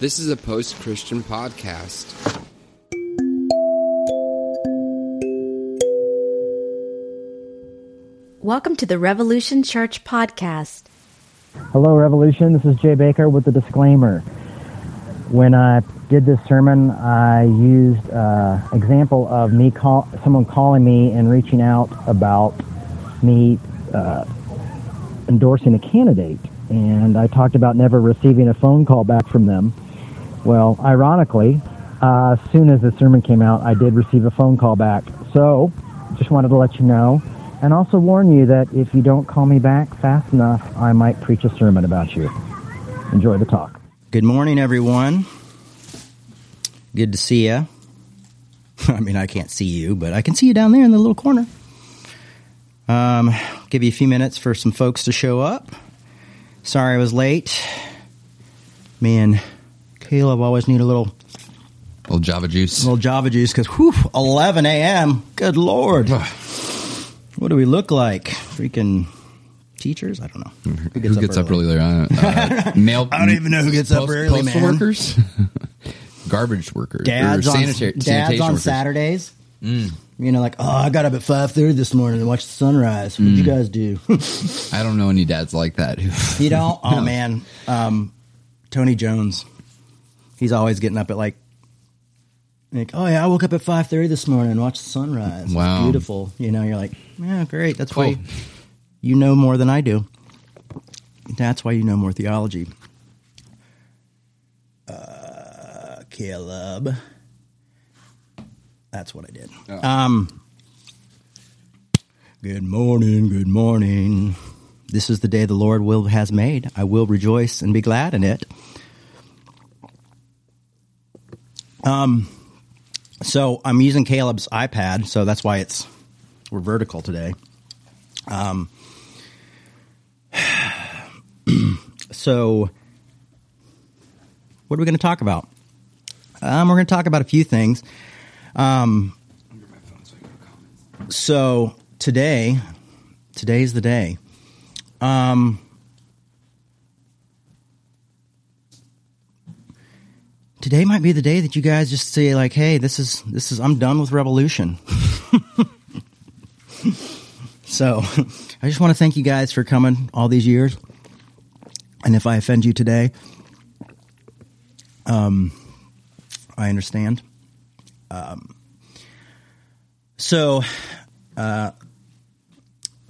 This is a post-Christian podcast. Welcome to the Revolution Church podcast. Hello, Revolution. This is Jay Baker with the disclaimer. When I did this sermon, I used an example of someone calling me and reaching out about me endorsing a candidate. And I talked about never receiving a phone call back from them. Well, ironically, as soon as the sermon came out, I did receive a phone call back. So, just wanted to let you know, and also warn you that if you don't call me back fast enough, I might preach a sermon about you. Enjoy the talk. Good morning, everyone. Good to see you. I mean, I can't see you, but I can see you down there in the little corner. Give you a few minutes for some folks to show up. Sorry I was late. Me and Caleb always need a little Java juice. A little Java juice, because, 11 a.m., good Lord. What do we look like? Freaking teachers? I don't know. Who gets up really late? I don't even know who gets up early, man. Workers? Garbage workers. Dads on workers. Saturdays. Mm. You know, like, I got up at 5:30 this morning and watched the sunrise. What'd you guys do? I don't know any dads like that. You don't? Oh, no. Man. Tony Jones. He's always getting up at like, oh, yeah, I woke up at 5:30 this morning and watched the sunrise. Wow. It's beautiful. You know, you're like, yeah, great. That's cool. Why you know more than I do. That's why you know more theology. Caleb. That's what I did. Oh. Good morning, good morning. This is the day the Lord has made. I will rejoice and be glad in it. So I'm using Caleb's iPad, so that's why we're vertical today. So what are we going to talk about? We're going to talk about a few things. So today's the day. Today might be the day that you guys just say like, hey, this is, I'm done with Revolution. So I just want to thank you guys for coming all these years. And if I offend you today, I understand. So, a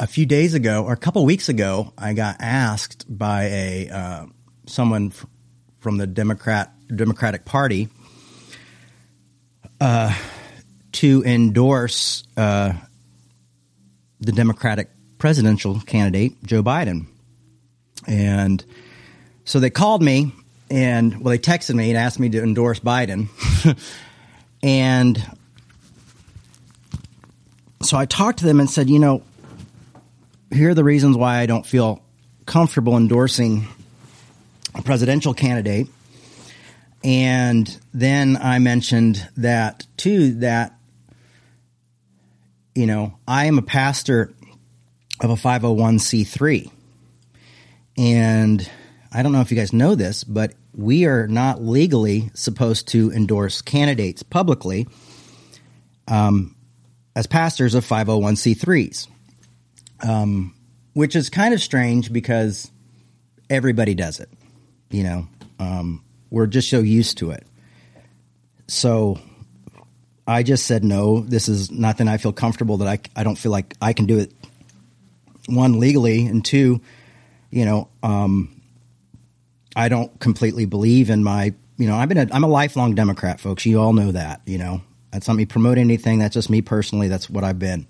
few days ago, or a couple weeks ago, I got asked by someone from the Democratic Party to endorse the Democratic presidential candidate, Joe Biden. And so they called me and, well, they texted me and asked me to endorse Biden. And so I talked to them and said, you know, here are the reasons why I don't feel comfortable endorsing a presidential candidate. And then I mentioned that, too, that, you know, I am a pastor of a 501c3. And I don't know if you guys know this, but we are not legally supposed to endorse candidates publicly as pastors of 501c3s, which is kind of strange because everybody does it. You know, we're just so used to it. So I just said, no, this is nothing I feel comfortable that I don't feel like I can do it. One, legally, and two, you know, I don't completely believe in my, you know, I'm a lifelong Democrat, folks. You all know that, you know. That's not me promoting anything. That's just me personally. That's what I've been.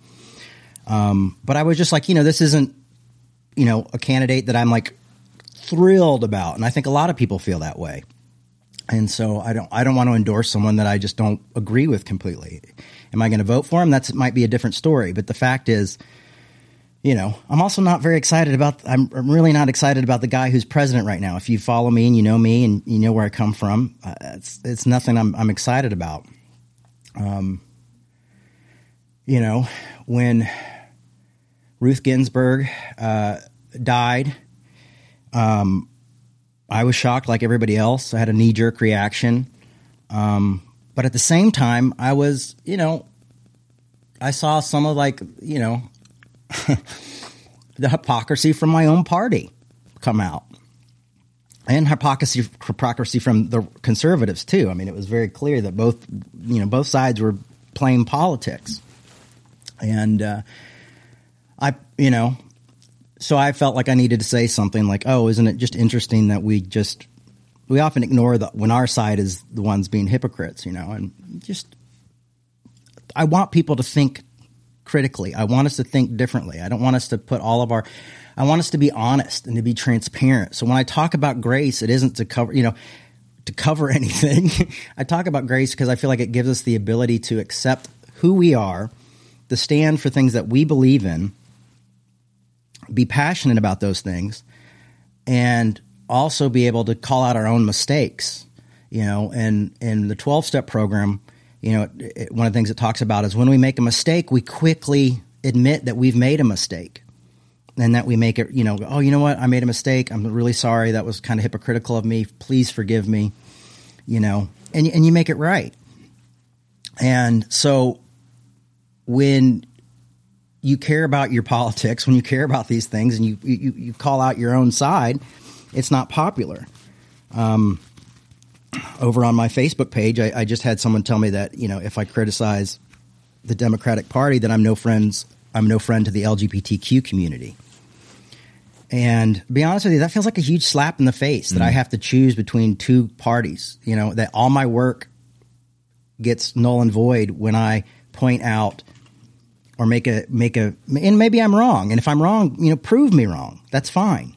But I was just like, you know, this isn't, you know, a candidate that I'm like thrilled about. And I think a lot of people feel that way. And so I don't want to endorse someone that I just don't agree with completely. Am I going to vote for him? That might be a different story. But the fact is, you know, I'm also not very excited about – I'm really not excited about the guy who's president right now. If you follow me and you know me and you know where I come from, it's nothing I'm excited about. You know, when Ruth Ginsburg died, I was shocked like everybody else. I had a knee-jerk reaction. But at the same time, I was, you know, I saw some of like, you know, the hypocrisy from my own party come out. And hypocrisy from the conservatives, too. I mean, it was very clear that both, you know, both sides were playing politics. And I, you know, so I felt like I needed to say something like, oh, isn't it just interesting that we often ignore that when our side is the ones being hypocrites, you know, and just I want people to think critically. I want us to think differently. I don't want us to put all of our – I want us to be honest and to be transparent. So when I talk about grace, it isn't to cover – you know, to cover anything. I talk about grace because I feel like it gives us the ability to accept who we are, to stand for things that we believe in, be passionate about those things, and also be able to call out our own mistakes, you know. And in the 12-step program, you know, one of the things it talks about is when we make a mistake, we quickly admit that we've made a mistake and that we make it, you know, oh, you know what? I made a mistake. I'm really sorry. That was kind of hypocritical of me. Please forgive me, you know, and you make it right. And so when you care about your politics, when you care about these things and you call out your own side, it's not popular. Over on my Facebook page, I just had someone tell me that, you know, if I criticize the Democratic Party, then I'm no friend to the LGBTQ community. And to be honest with you, that feels like a huge slap in the face that I have to choose between two parties, you know, that all my work gets null and void when I point out or make a and maybe I'm wrong. And if I'm wrong, you know, prove me wrong. That's fine.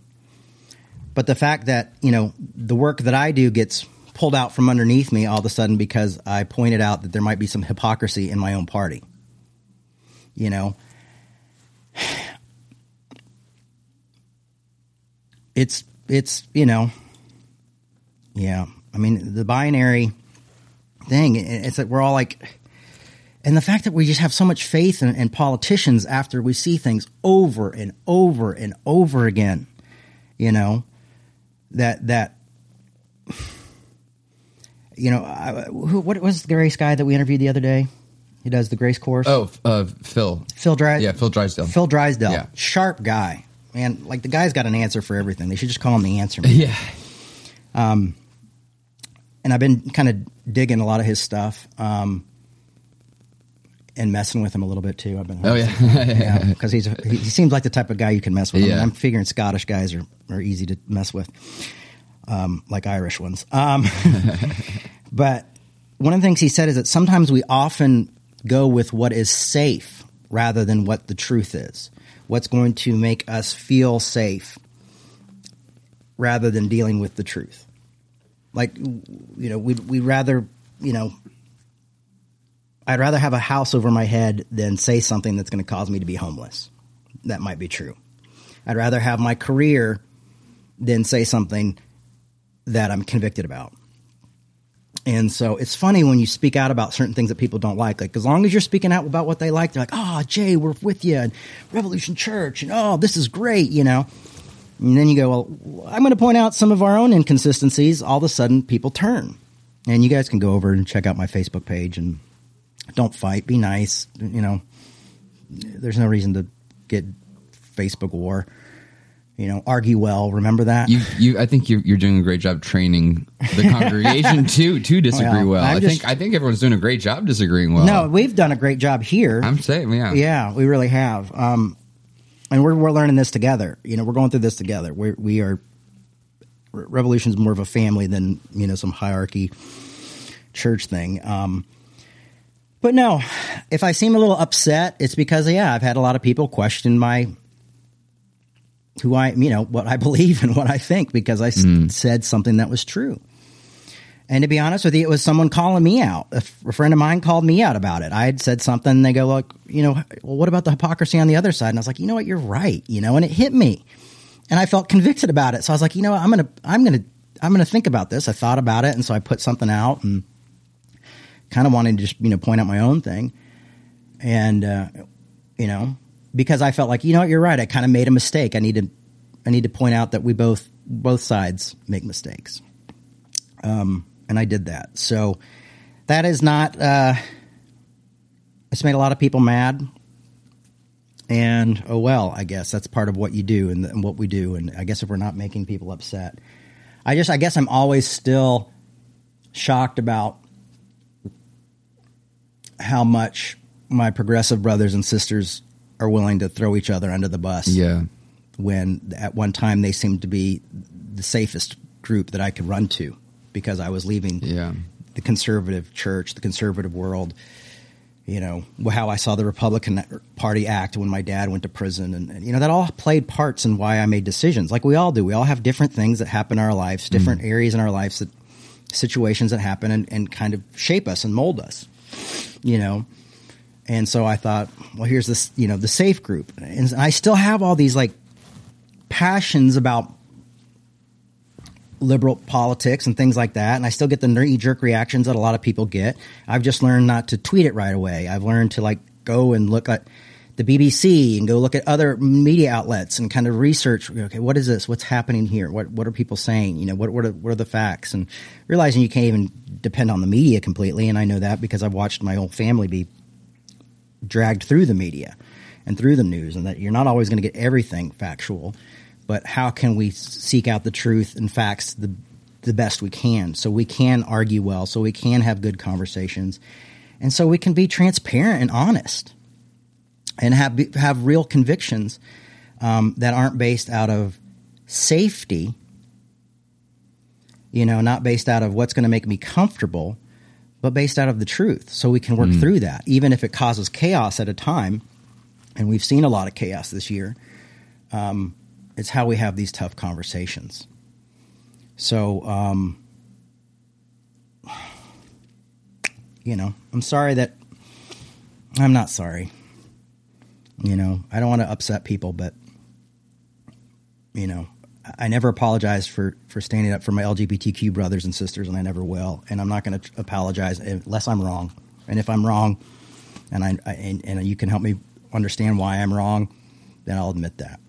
But the fact that, you know, the work that I do gets pulled out from underneath me all of a sudden because I pointed out that there might be some hypocrisy in my own party. You know, it's you know, yeah. I mean, the binary thing. It's like we're all like, and the fact that we just have so much faith in politicians after we see things over and over and over again. You know, that. You know, what was the grace guy that we interviewed the other day? He does the grace course. Oh, Phil Drysdale. Yeah, Phil Drysdale. Yeah. Sharp guy. Man, like the guy's got an answer for everything. They should just call him the answer man. Yeah. And I've been kind of digging a lot of his stuff and messing with him a little bit too. I've been yeah, because he seems like the type of guy you can mess with. Yeah. I mean, I'm figuring Scottish guys are easy to mess with. Like Irish ones. But one of the things he said is that sometimes we often go with what is safe rather than what the truth is, what's going to make us feel safe rather than dealing with the truth. Like, you know, we'd rather, you know, I'd rather have a house over my head than say something that's going to cause me to be homeless. That might be true. I'd rather have my career than say something that I'm convicted about. And so it's funny when you speak out about certain things that people don't like as long as you're speaking out about what they like, they're like, oh, Jay, we're with you, and Revolution Church, and oh, this is great, you know. And then you go, well, I'm going to point out some of our own inconsistencies. All of a sudden, people turn. And you guys can go over and check out my Facebook page and don't fight, be nice. You know, there's no reason to get Facebook war. You know, argue well. Remember that. I think you're doing a great job training the congregation to disagree well. I think everyone's doing a great job disagreeing well. No, we've done a great job here. I'm saying, yeah, we really have. And we're learning this together. You know, we're going through this together. We are. Revolution's more of a family than, you know, some hierarchy church thing. But no, if I seem a little upset, it's because I've had a lot of people question what I believe and what I think because I said something that was true. And to be honest with you, it was someone calling me out. A friend of mine called me out about it. I had said something and they go, look, you know, well, what about the hypocrisy on the other side? And I was like, you know what? You're right. You know, and it hit me and I felt convicted about it. So I was like, you know what? I'm going to think about this. I thought about it. And so I put something out and kind of wanted to just, you know, point out my own thing. And, you know, because I felt like, you know what, you're right. I kind of made a mistake. I need to point out that we both both sides make mistakes. And I did that. So that is not it's made a lot of people mad. And, oh, well, I guess that's part of what you do and what we do. And I guess if we're not making people upset, I guess I'm always still shocked about how much my progressive brothers and sisters are willing to throw each other under the bus. Yeah. When at one time they seemed to be the safest group that I could run to because I was leaving the conservative church, the conservative world. You know, how I saw the Republican Party act when my dad went to prison. And, you know, that all played parts in why I made decisions, like we all do. We all have different things that happen in our lives, different areas in our lives, that situations that happen and kind of shape us and mold us, you know. And so I thought, well, here's this, you know, the safe group. And I still have all these, like, passions about liberal politics and things like that, and I still get the knee-jerk reactions that a lot of people get. I've just learned not to tweet it right away. I've learned to, like, go and look at the BBC and go look at other media outlets and kind of research, okay, what is this? What's happening here? What are people saying? You know, what are the facts? And realizing you can't even depend on the media completely, and I know that because I've watched my whole family be dragged through the media and through the news, and that you're not always going to get everything factual. But how can we seek out the truth and facts the best we can, so we can argue well, so we can have good conversations, and so we can be transparent and honest and have real convictions that aren't based out of safety, you know, not based out of what's going to make me comfortable, but based out of the truth, so we can work through that, even if it causes chaos at a time. And we've seen a lot of chaos this year. It's how we have these tough conversations. So, you know, I'm sorry that I'm not sorry. You know, I don't want to upset people, but, you know, I never apologized for standing up for my LGBTQ brothers and sisters, and I never will. And I'm not going to apologize unless I'm wrong. And if I'm wrong, and I you can help me understand why I'm wrong, then I'll admit that.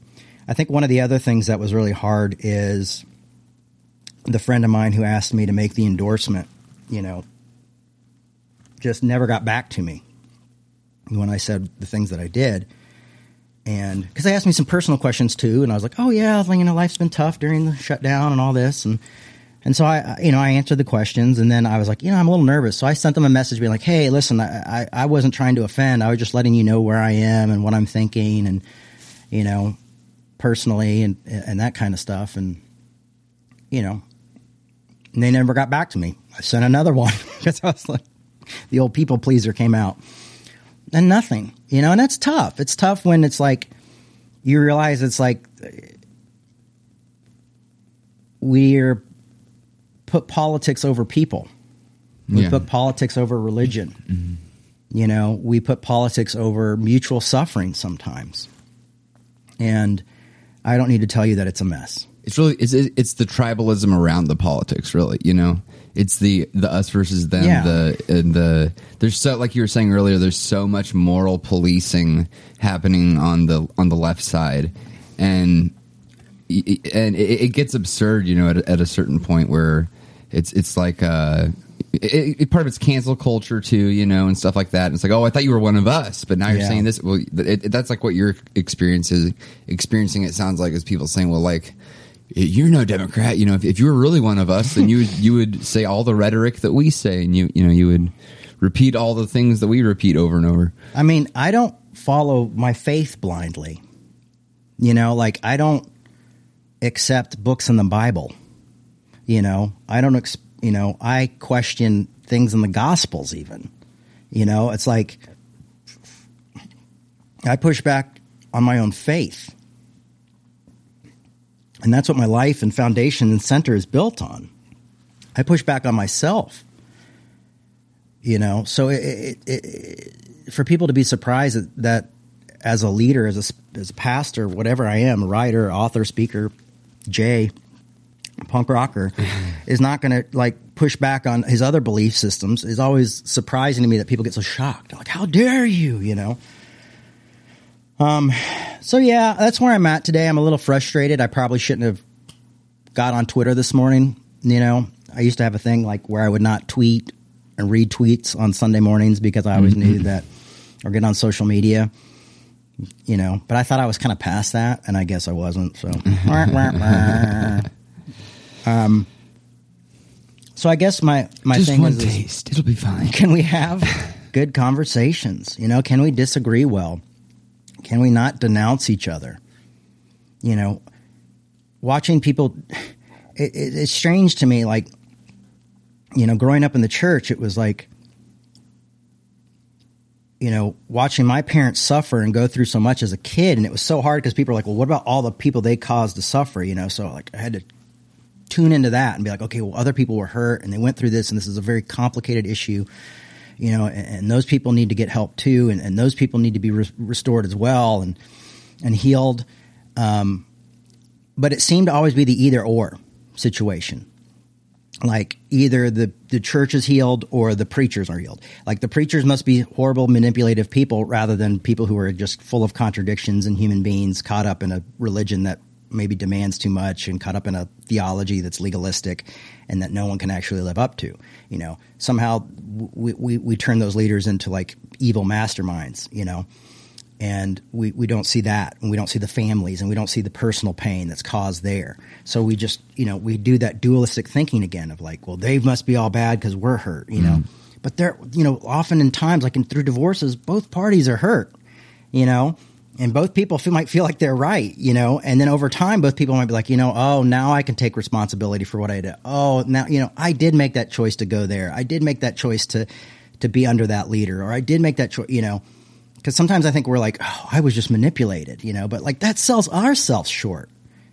I think one of the other things that was really hard is the friend of mine who asked me to make the endorsement, you know, just never got back to me when I said the things that I did. And because they asked me some personal questions too, and I was like, oh yeah, you know, life's been tough during the shutdown and all this. And so I, you know, I answered the questions, and then I was like, you know, I'm a little nervous. So I sent them a message being like, hey, listen, I wasn't trying to offend. I was just letting you know where I am and what I'm thinking and, you know, personally and that kind of stuff. And, you know, and they never got back to me. I sent another one because I was like, the old people pleaser came out, and nothing, you know, and that's tough. It's tough when it's like, you realize it's like we're put politics over people. We put politics over religion. You know, we put politics over mutual suffering sometimes. And I don't need to tell you that it's a mess. It's really it's the tribalism around the politics, really. You know, it's the us versus them. Yeah. There's so, like you were saying earlier, there's so much moral policing happening on the left side, and it gets absurd. You know, at a certain point where it's like part of it's cancel culture too, you know, and stuff like that. And it's like, oh, I thought you were one of us, but now you're saying this. Well, that's like what you're experiencing. It sounds like, is people saying, well, like, you're no Democrat. You know, if you were really one of us, then you would say all the rhetoric that we say, and you know, you would repeat all the things that we repeat over and over. I mean, I don't follow my faith blindly. You know, like, I don't accept books in the Bible. You know, I don't you know, I question things in the Gospels even. You know, it's like I push back on my own faith. And that's what my life and foundation and center is built on. I push back on myself. You know, so it for people to be surprised that as a leader, as a pastor, whatever I am, writer, author, speaker, Jay, punk rocker, is not going to, like, push back on his other belief systems is always surprising to me, that people get so shocked. Like, how dare you, you know? So yeah, that's where I'm at today. I'm a little frustrated. I probably shouldn't have got on Twitter this morning. You know, I used to have a thing like where I would not tweet and read tweets on Sunday mornings because I always knew that, or get on social media, you know, but I thought I was kind of past that, and I guess I wasn't. So, so I guess my just thing one is taste. It'll be fine. Can we have good conversations? You know, can we disagree well? Can we not denounce each other? You know, watching people, it's strange to me. Like, you know, growing up in the church, it was like, you know, watching my parents suffer and go through so much as a kid. And it was so hard because people are like, well, what about all the people they caused to suffer? You know, so like I had to tune into that and be like, okay, well, other people were hurt and they went through this, and this is a very complicated issue, you know, and those people need to get help too. And those people need to be restored as well and healed. But it seemed to always be the either or situation. Like either the church is healed or the preachers are healed. Like the preachers must be horrible, manipulative people rather than people who are just full of contradictions and human beings caught up in a religion that maybe demands too much and caught up in a theology that's legalistic and that no one can actually live up to. You know, somehow we turn those leaders into like evil masterminds, you know, and we don't see that, and we don't see the families, and we don't see the personal pain that's caused there. So we just, you know, we do that dualistic thinking again of like, well, they must be all bad because we're hurt, you know. But they're, you know, often in times, like through divorces, both parties are hurt, you know, and both people might feel like they're right, you know. And then over time, both people might be like, you know, oh, now I can take responsibility for what I did. Oh, now, you know, I did make that choice to go there. I did make that choice to be under that leader, or I did make that choice, you know. Because sometimes I think we're like, oh, I was just manipulated, you know, but like that sells ourselves short.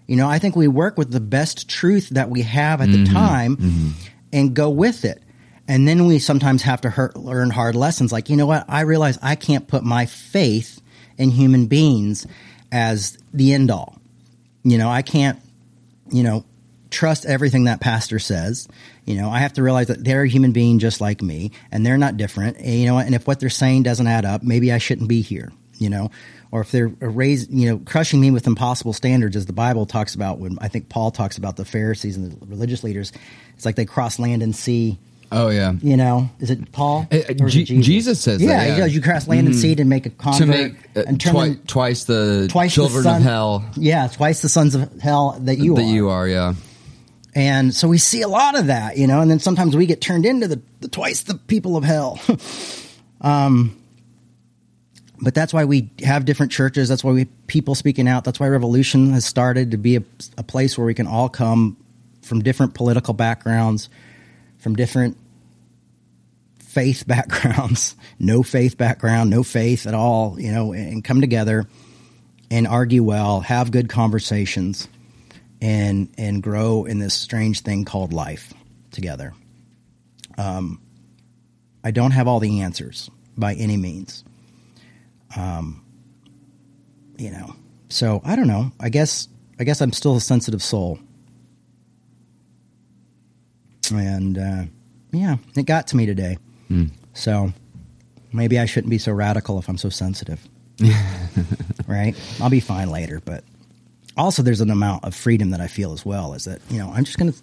You know, I think we work with the best truth that we have at the time and go with it. And then we sometimes have to learn hard lessons like, you know what, I realize I can't put my faith in human beings as the end all. You know, I can't, you know, trust everything that pastor says. You know, I have to realize that they're a human being just like me, and they're not different. And, you know, and if what they're saying doesn't add up, maybe I shouldn't be here, you know, or if they're crushing me with impossible standards, as the Bible talks about when I think Paul talks about the Pharisees and the religious leaders, it's like they cross land and sea. Oh, yeah. You know, is it Paul? Jesus says that. Yeah, you cross land and sea to make a convert. To make and twice children of hell. Yeah, twice the sons of hell that you are, yeah. And so we see a lot of that, you know, and then sometimes we get turned into the twice the people of hell. But that's why we have different churches. That's why we have people speaking out. That's why Revolution has started to be a place where we can all come from different political backgrounds, from different faith backgrounds, no faith background, no faith at all, you know, and come together and argue well, have good conversations, and grow in this strange thing called life together. I don't have all the answers by any means. You know, so I don't know. I guess I'm still a sensitive soul. And, yeah, it got to me today. So maybe I shouldn't be so radical if I'm so sensitive, right? I'll be fine later, but. Also, there's an amount of freedom that I feel as well, is that, you know, I'm just going to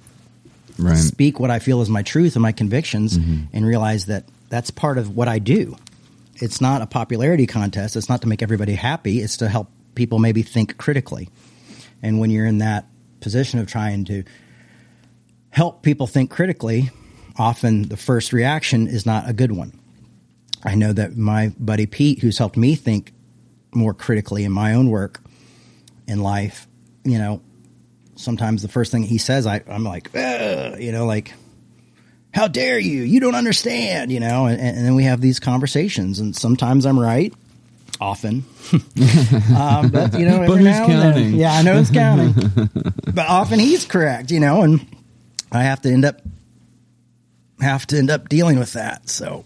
speak what I feel is my truth and my convictions and realize that that's part of what I do. It's not a popularity contest. It's not to make everybody happy. It's to help people maybe think critically. And when you're in that position of trying to help people think critically, often the first reaction is not a good one. I know that my buddy Pete, who's helped me think more critically in my own work in life, you know, sometimes the first thing he says, I'm like, you know, like, how dare you? You don't understand, you know, and then we have these conversations, and sometimes I'm right, often. But, you know, every now and then, yeah, I know it's counting. But often he's correct, you know, and I have to end up dealing with that. So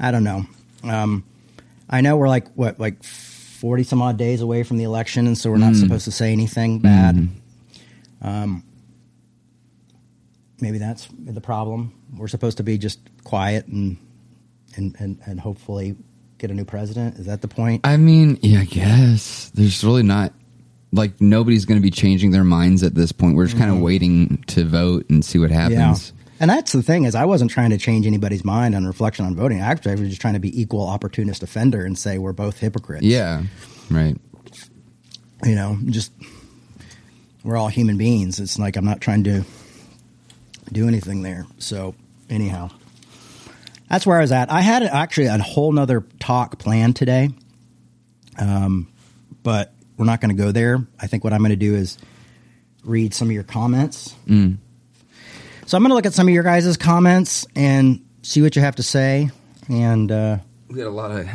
I don't know. I know we're like, 40 some odd days away from the election, and so we're not supposed to say anything bad. Maybe that's the problem. We're supposed to be just quiet and hopefully get a new president. Is that the point? I mean, yeah, I guess. There's really not like nobody's going to be changing their minds at this point. We're just kind of waiting to vote and see what happens. Yeah. And that's the thing, is I wasn't trying to change anybody's mind on reflection on voting. Actually, I was just trying to be equal opportunist offender and say we're both hypocrites. Yeah, right. You know, just we're all human beings. It's like I'm not trying to do anything there. So anyhow, that's where I was at. I had actually a whole nother talk planned today, but we're not going to go there. I think what I'm going to do is read some of your comments. Mm. So I'm going to look at some of your guys' comments and see what you have to say. And we got a lot of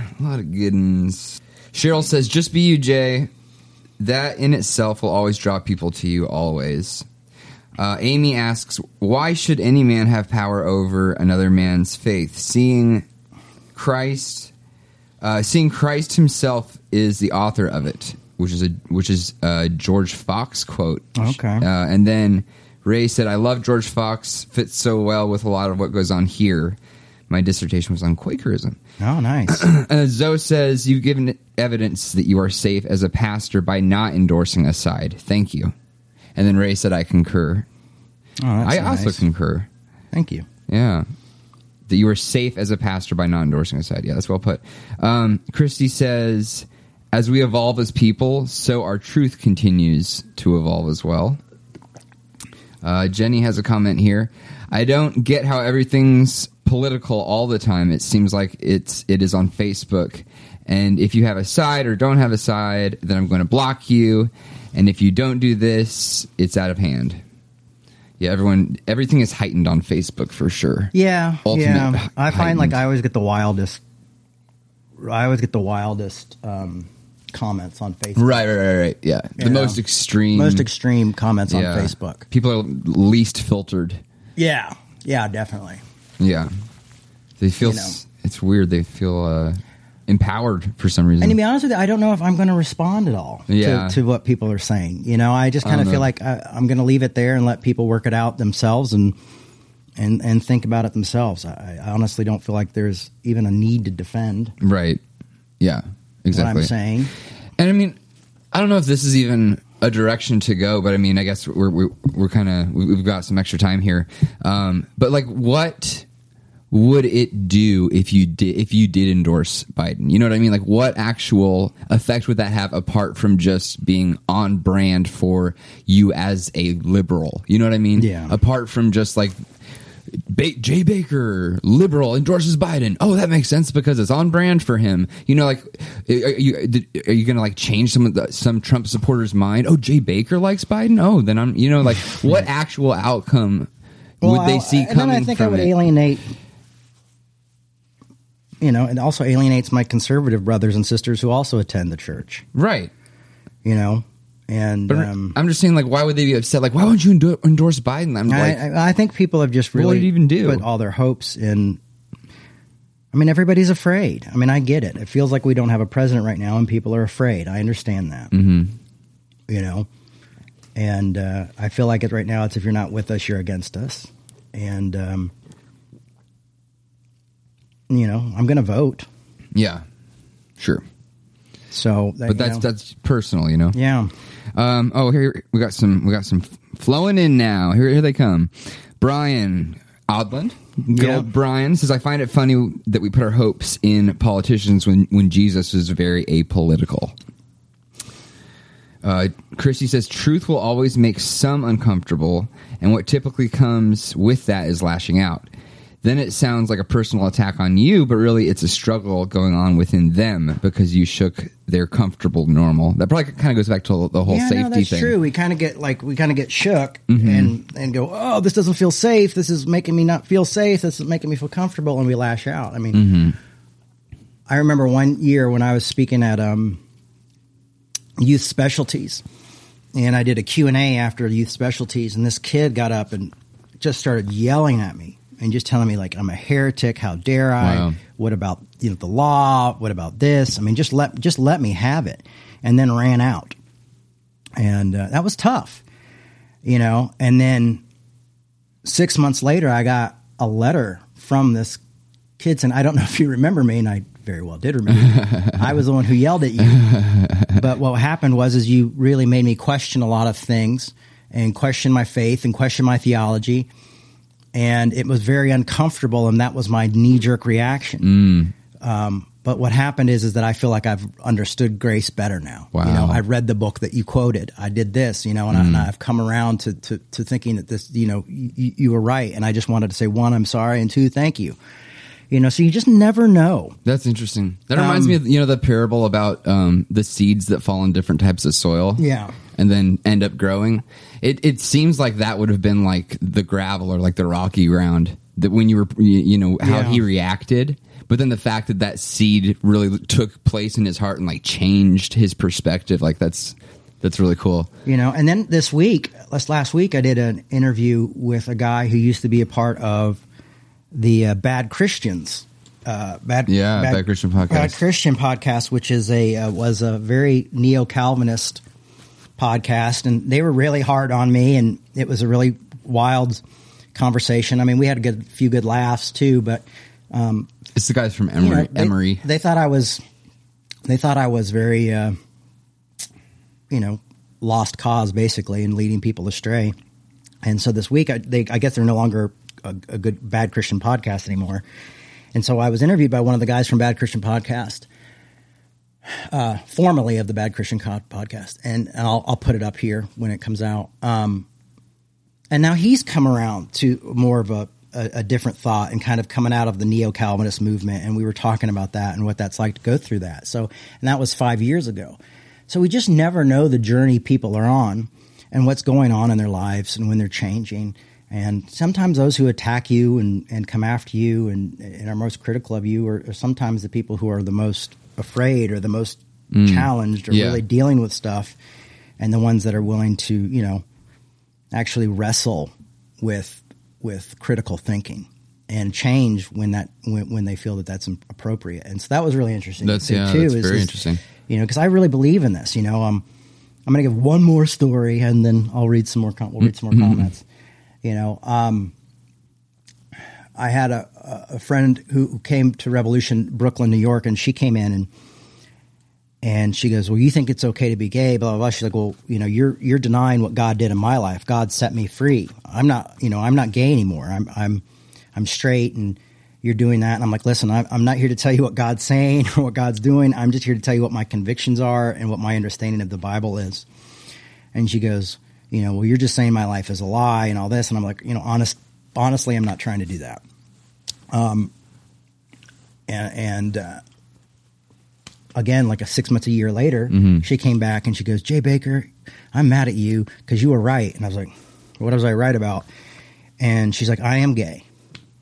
good ones. Cheryl says, "Just be you, Jay. That in itself will always draw people to you, always." Amy asks, "Why should any man have power over another man's faith? Seeing Christ himself is the author of it," which is a George Fox quote. Okay, and then Ray said, "I love George Fox. Fits so well with a lot of what goes on here. My dissertation was on Quakerism." Oh, nice. Zoe says, "You've given evidence that you are safe as a pastor by not endorsing a side. Thank you." And then Ray said, "I concur." Oh, that's nice. I also concur. Thank you. Yeah. That you are safe as a pastor by not endorsing a side. Yeah, that's well put. Christy says, "As we evolve as people, so our truth continues to evolve as well." Jenny has a comment here. "I don't get how everything's political all the time. It seems like it is on Facebook. And if you have a side or don't have a side, then I'm going to block you. And if you don't do this, it's out of hand." Yeah, everything is heightened on Facebook for sure. Yeah, yeah. I find like I always get the wildest comments on Facebook. Right. Yeah, the most extreme comments on Facebook. People are least filtered. Yeah, definitely. Yeah, they feel it's weird. They feel empowered for some reason. And to be honest with you, I don't know if I'm going to respond at all to what people are saying. You know, I just kind of feel like I'm going to leave it there and let people work it out themselves and think about it themselves. I honestly don't feel like there's even a need to defend. Right. Yeah, exactly. What I'm saying. And I mean, I don't know if this is even a direction to go, but I mean, I guess we're kind of, we've got some extra time here. But like what would it do if you did endorse Biden? You know what I mean? Like, what actual effect would that have apart from just being on brand for you as a liberal? You know what I mean? Yeah. Apart from just like Jay Baker, liberal, endorses Biden. Oh, that makes sense because it's on brand for him. You know, like, are you going to like change some Trump supporters' mind? Oh, Jay Baker likes Biden. Oh, then I'm. You know, like, what actual outcome would they see coming? And then I think I would alienate. You know, it also alienates my conservative brothers and sisters who also attend the church. Right. You know, and I'm just saying, like, why would they be upset? Like, why wouldn't you endorse Biden? I think people have just really put all their hopes in. I mean, everybody's afraid. I mean, I get it. It feels like we don't have a president right now and people are afraid. I understand that. Mm-hmm. You know, and I feel like it right now. It's if you're not with us, you're against us. And, you know, I'm going to vote. Yeah, sure. So, but that's personal, you know. Yeah. Here we got some flowing in now. Here they come. Brian Odland, old Brian says, "I find it funny that we put our hopes in politicians when Jesus is very apolitical." Christy says, "Truth will always make some uncomfortable, and what typically comes with that is lashing out. Then it sounds like a personal attack on you, but really it's a struggle going on within them because you shook their comfortable normal." That probably kind of goes back to the whole safety thing. Yeah, that's true. We kind of get shook and go, "Oh, this doesn't feel safe. This is making me not feel safe. This is making me feel comfortable," and we lash out. I mean, I remember one year when I was speaking at Youth Specialties, and I did a Q&A after Youth Specialties, and this kid got up and just started yelling at me. And just telling me, like, I'm a heretic. How dare I? Wow. What about, you know, the law? What about this? I mean, just let me have it. And then ran out. And that was tough, you know. And then 6 months later, I got a letter from this kid, and I don't know if you remember me, and I very well did remember. I was the one who yelled at you. But what happened was is you really made me question a lot of things and question my faith and question my theology. And it was very uncomfortable, and that was my knee-jerk reaction. But what happened is that I feel like I've understood grace better now. Wow. You know, I read the book that you quoted. I did this, you know, and, and I've come around to thinking that this, you know, you were right. And I just wanted to say, one, I'm sorry, and two, thank you. You know, so you just never know. That's interesting. That reminds me of, you know, the parable about the seeds that fall in different types of soil. Yeah. And then end up growing. It seems like that would have been like the gravel or like the rocky ground that when you were, you know, how he reacted. But then the fact that that seed really took place in his heart and like changed his perspective, like that's really cool. You know, and then last week, I did an interview with a guy who used to be a part of the Bad Christian Podcast. Bad Christian Podcast, which is was a very neo-Calvinist podcast, and they were really hard on me, and it was a really wild conversation. I mean, we had a few good laughs too, but it's the guys from Emory. You know, they thought I was very you know, lost cause basically, and leading people astray. And so this week, I guess they're no longer a good Bad Christian Podcast anymore. And so I was interviewed by one of the guys from Bad Christian Podcast, formerly of the Bad Christian Podcast, and I'll put it up here when it comes out. And now he's come around to more of a different thought, and kind of coming out of the neo-Calvinist movement, and we were talking about that and what that's like to go through that. So, and that was 5 years ago. So we just never know the journey people are on and what's going on in their lives and when they're changing. And sometimes those who attack you and come after you and are most critical of you are sometimes the people who are the most afraid or the most challenged or really dealing with stuff, and the ones that are willing to, you know, actually wrestle with critical thinking and change when they feel that that's appropriate. And so that was really interesting. That's very interesting. You know, because I really believe in this. You know, I'm going to give one more story, and then I'll read some more. We'll read some more comments. You know, I had a friend who came to Revolution Brooklyn, New York, and she came in and she goes, well, you think it's okay to be gay, blah, blah, blah. She's like, well, you know, you're denying what God did in my life. God set me free. I'm not, you know, I'm not gay anymore. I'm straight, and you're doing that. And I'm like, listen, I'm not here to tell you what God's saying or what God's doing. I'm just here to tell you what my convictions are and what my understanding of the Bible is. And she goes, you know, well, you're just saying my life is a lie and all this. And I'm like, you know, honestly, I'm not trying to do that. Again, like 6 months, a year later, she came back and she goes, Jay Baker, I'm mad at you because you were right. And I was like, what was I right about? And she's like, I am gay,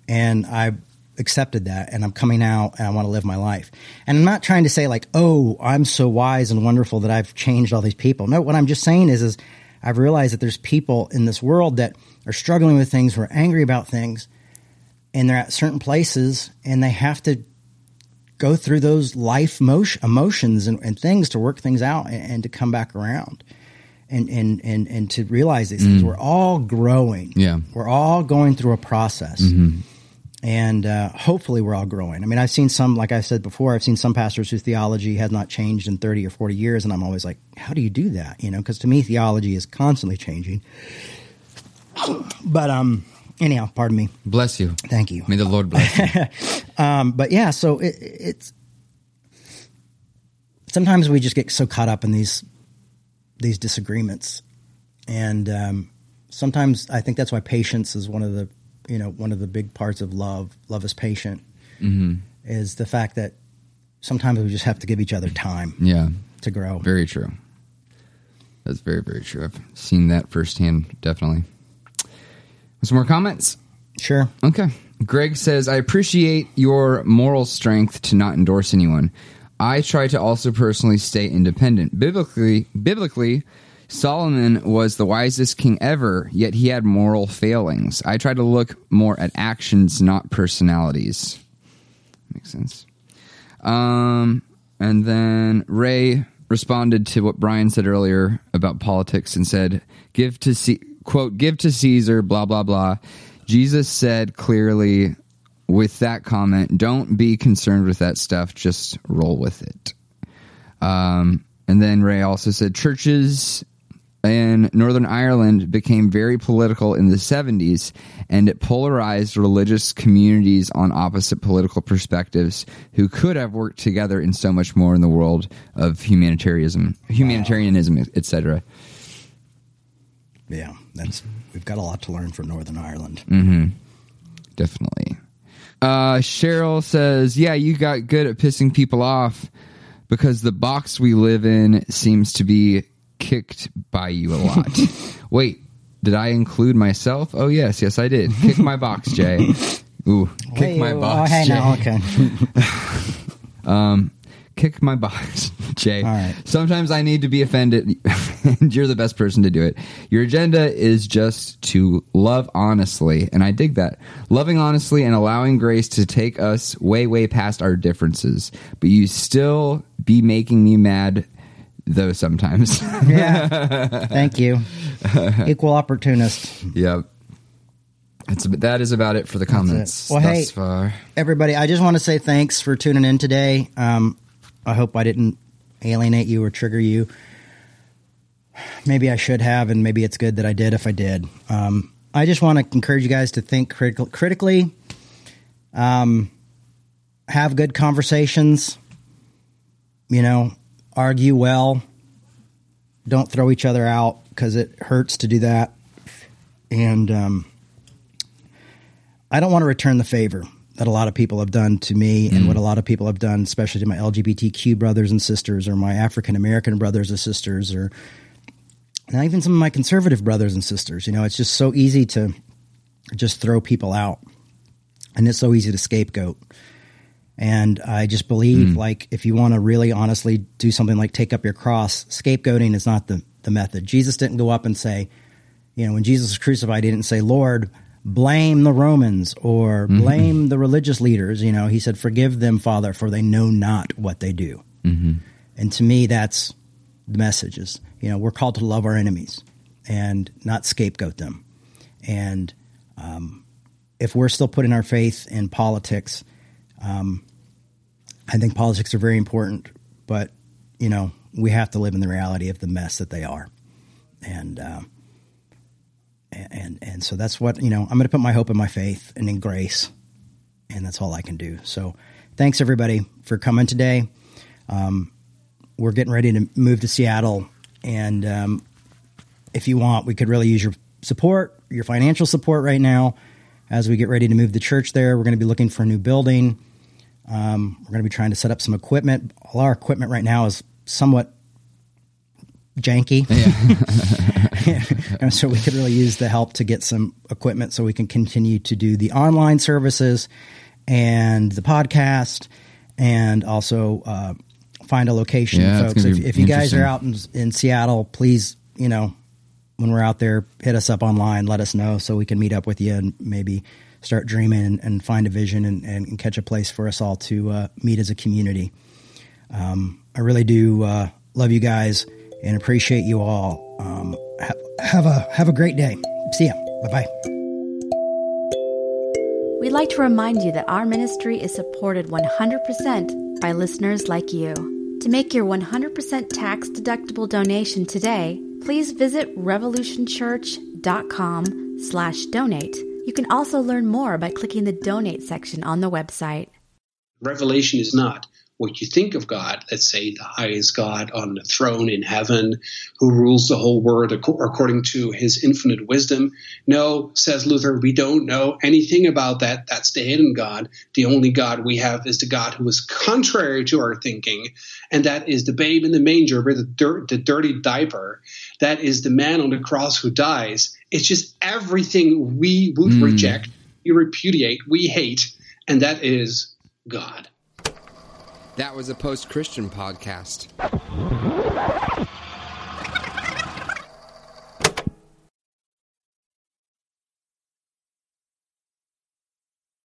and I accepted that, and I'm coming out, and I want to live my life. And I'm not trying to say like, oh, I'm so wise and wonderful that I've changed all these people. No, what I'm just saying is I've realized that there's people in this world that are struggling with things, who are angry about things, and they're at certain places, and they have to go through those life emotions and things to work things out and to come back around and to realize these things. We're all growing. Yeah. We're all going through a process. And hopefully we're all growing. I mean, I've seen some, like I said before, I've seen some pastors whose theology has not changed in 30 or 40 years, and I'm always like, how do you do that? You know, because to me, theology is constantly changing. But anyhow, pardon me. Bless you. Thank you. May the Lord bless you. But yeah, so it's sometimes we just get so caught up in these disagreements, and sometimes I think that's why patience is one of the, you know, one of the big parts of love. Love is patient. Is the fact that sometimes we just have to give each other time. Yeah. To grow. Very true. That's very, very true. I've seen that firsthand, definitely. Some more comments? Sure. Okay. Greg says, I appreciate your moral strength to not endorse anyone. I try to also personally stay independent. Biblically, Solomon was the wisest king ever, yet he had moral failings. I try to look more at actions, not personalities. Makes sense. And then Ray responded to what Brian said earlier about politics and said, give to Caesar, blah, blah, blah. Jesus said clearly with that comment, don't be concerned with that stuff, just roll with it. And then Ray also said churches in Northern Ireland became very political in the 70s, and it polarized religious communities on opposite political perspectives who could have worked together in so much more in the world of humanitarianism, etc. Yeah, we've got a lot to learn from Northern Ireland. Mm-hmm. Definitely. Cheryl says, yeah, you got good at pissing people off because the box we live in seems to be kicked by you a lot. Wait, did I include myself? Oh, yes, I did. Kick my box, Jay. Ooh, kick my box, Jay. Oh, hey, no, okay. Kick my box, Jay. All right. Sometimes I need to be offended, and you're the best person to do it. Your agenda is just to love honestly, and I dig that. Loving honestly and allowing grace to take us way, way past our differences, but you still be making me mad, though, sometimes. Yeah. Thank you. Equal opportunist. Yep. That is about it for the comments thus far. Everybody, I just want to say thanks for tuning in today. I hope I didn't alienate you or trigger you. Maybe I should have, and maybe it's good that I did if I did. I just want to encourage you guys to think critically, have good conversations, argue well. Don't throw each other out, because it hurts to do that. And I don't want to return the favor that a lot of people have done to me, and what a lot of people have done, especially to my LGBTQ brothers and sisters, or my African-American brothers and sisters, or now even some of my conservative brothers and sisters. It's just so easy to just throw people out, and it's so easy to scapegoat. And I just believe, if you want to really honestly do something like take up your cross, scapegoating is not the method. Jesus didn't go up and say, when Jesus was crucified, he didn't say, Lord, blame the Romans or blame the religious leaders. He said, forgive them, Father, for they know not what they do. Mm-hmm. And to me, that's the message is, we're called to love our enemies and not scapegoat them. And if we're still putting our faith in politics, I think politics are very important, but, we have to live in the reality of the mess that they are. And so that's what, I'm going to put my hope in my faith and in grace, and that's all I can do. So thanks everybody for coming today. We're getting ready to move to Seattle, and if you want, we could really use your support, your financial support right now. As we get ready to move the church there, we're going to be looking for a new building. We're going to be trying to set up some equipment. All our equipment right now is somewhat janky. Yeah. And so we could really use the help to get some equipment so we can continue to do the online services and the podcast, and also find a location. Yeah, folks, if you guys are out in Seattle, please, when we're out there, hit us up online, let us know so we can meet up with you and maybe start dreaming and find a vision and catch a place for us all to meet as a community. I really do love you guys and appreciate you all. Have a great day. See ya. Bye-bye. We'd like to remind you that our ministry is supported 100% by listeners like you. To make your 100% tax-deductible donation today, please visit revolutionchurch.com/donate. You can also learn more by clicking the donate section on the website. Revelation is not what you think of God. Let's say the highest God on the throne in heaven who rules the whole world according to his infinite wisdom. No, says Luther, we don't know anything about that. That's the hidden God. The only God we have is the God who is contrary to our thinking, and that is the babe in the manger with the dirty diaper. That is the man on the cross who dies. It's just everything we would reject, we repudiate, we hate, and that is God. That was a Post-Christian podcast.